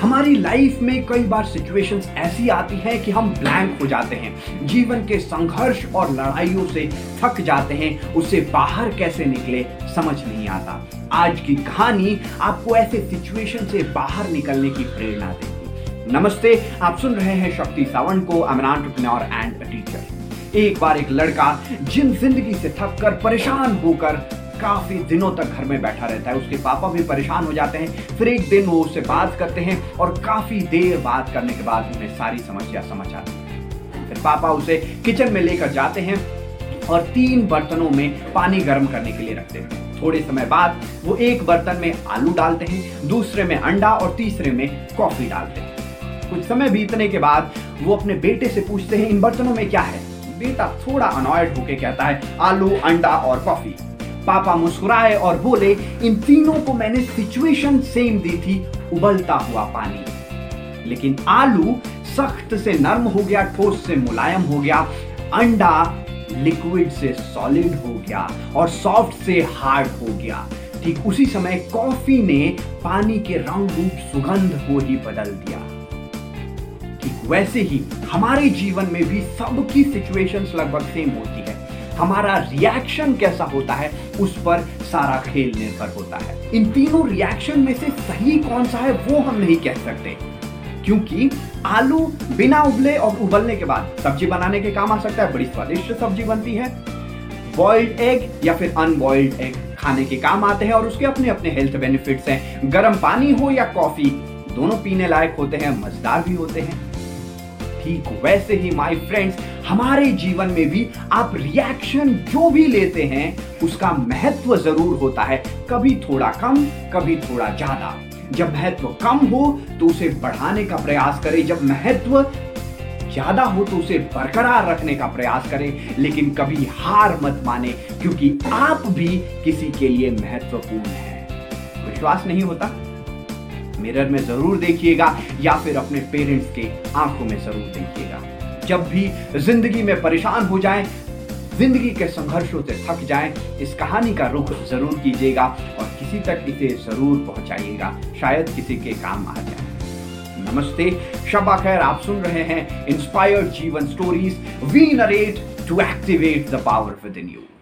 हमारी लाइफ में कई बार सिचुएशंस ऐसी आती है कि हम ब्लैंक हो जाते हैं, जीवन के संघर्ष और लड़ाइयों से थक जाते हैं, उससे बाहर कैसे निकले समझ नहीं आता। आज की कहानी आपको ऐसे सिचुएशन से बाहर निकलने की प्रेरणा देगी। नमस्ते, आप सुन रहे हैं शक्ति सावंत को। I am an entrepreneur and a teacher. एक बार एक लड़का जिन जिंदगी से थक कर परेशान होकर काफी दिनों तक घर में बैठा रहता है, उसके पापा भी परेशान हो जाते हैं। फिर एक दिन वो उससे बात करते हैं और काफी देर बात करने के बाद उन्हें सारी समस्या समझ आती है। फिर पापा उसे किचन में लेकर जाते हैं और 3 बर्तनों में पानी गर्म करने के लिए रखते हैं। थोड़े समय बाद वो एक बर्तन में आलू डालते हैं, दूसरे में अंडा और तीसरे में कॉफी डालते हैं। कुछ समय बीतने के बाद वो अपने बेटे से पूछते हैं, इन बर्तनों में क्या है? बेटा थोड़ा अनॉयड होकर कहता है, आलू, अंडा और कॉफी। पापा मुस्कुराए और बोले, इन तीनों को मैंने सिचुएशन सेम दी थी, उबलता हुआ पानी। लेकिन आलू सख्त से नरम हो गया, ठोस से मुलायम हो गया, अंडा लिक्विड से सॉलिड हो गया और सॉफ्ट से हार्ड हो गया। ठीक उसी समय कॉफी ने पानी के रंग, रूप, सुगंध को ही बदल दिया। ठीक वैसे ही हमारे जीवन में भी सबकी सिचुएशंस लगभग सेम होती है। हमारा रिएक्शन कैसा होता है उस पर सारा खेल निर्भर होता है। इन तीनों रिएक्शन में से सही कौन सा है वो हम नहीं कह सकते, क्योंकि आलू बिना उबले और उबलने के बाद सब्जी बनाने के काम आ सकता है, बड़ी स्वादिष्ट सब्जी बनती है। बॉइल्ड एग या फिर अनबॉइल्ड एग खाने के काम आते हैं और उसके अपने अपने हेल्थ बेनिफिट्स हैं। गर्म पानी हो या कॉफी, दोनों पीने लायक होते हैं, मजेदार भी होते हैं। ठीक वैसे ही माय फ्रेंड्स, हमारे जीवन में भी आप रिएक्शन जो भी लेते हैं उसका महत्व जरूर होता है, कभी थोड़ा कम, कभी थोड़ा ज्यादा। जब महत्व कम हो तो उसे बढ़ाने का प्रयास करें, जब महत्व ज्यादा हो तो उसे बरकरार रखने का प्रयास करें, लेकिन कभी हार मत माने, क्योंकि आप भी किसी के लिए महत्वपूर्ण हैं। विश्वास नहीं होता? मिरर में जरूर देखिएगा या फिर अपने पेरेंट्स के आंखों में जरूर देखिएगा। जब भी जिंदगी में परेशान हो जाएं, जिंदगी के संघर्षों से थक जाएं, इस कहानी का रुख जरूर कीजिएगा और किसी तक इसे जरूर पहुंचाइएगा, शायद किसी के काम आ जाए। नमस्ते, शबा खैर। आप सुन रहे हैं इंस्पायर्ड जीवन stories. We narrate to activate the power within you.